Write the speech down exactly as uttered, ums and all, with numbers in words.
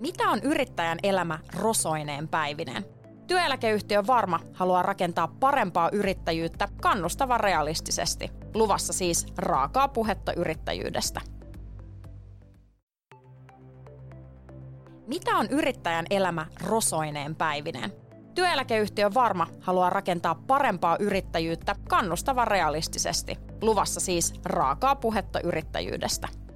Mitä on yrittäjän elämä rosoineen päivineen? Työeläkeyhtiö Varma haluaa rakentaa parempaa yrittäjyyttä kannustavan realistisesti. Luvassa siis raakaa puhetta yrittäjyydestä. Mitä on yrittäjän elämä rosoineen päivineen? Työeläkeyhtiö Varma haluaa rakentaa parempaa yrittäjyyttä kannustavan realistisesti. Luvassa siis raakaa puhetta yrittäjyydestä.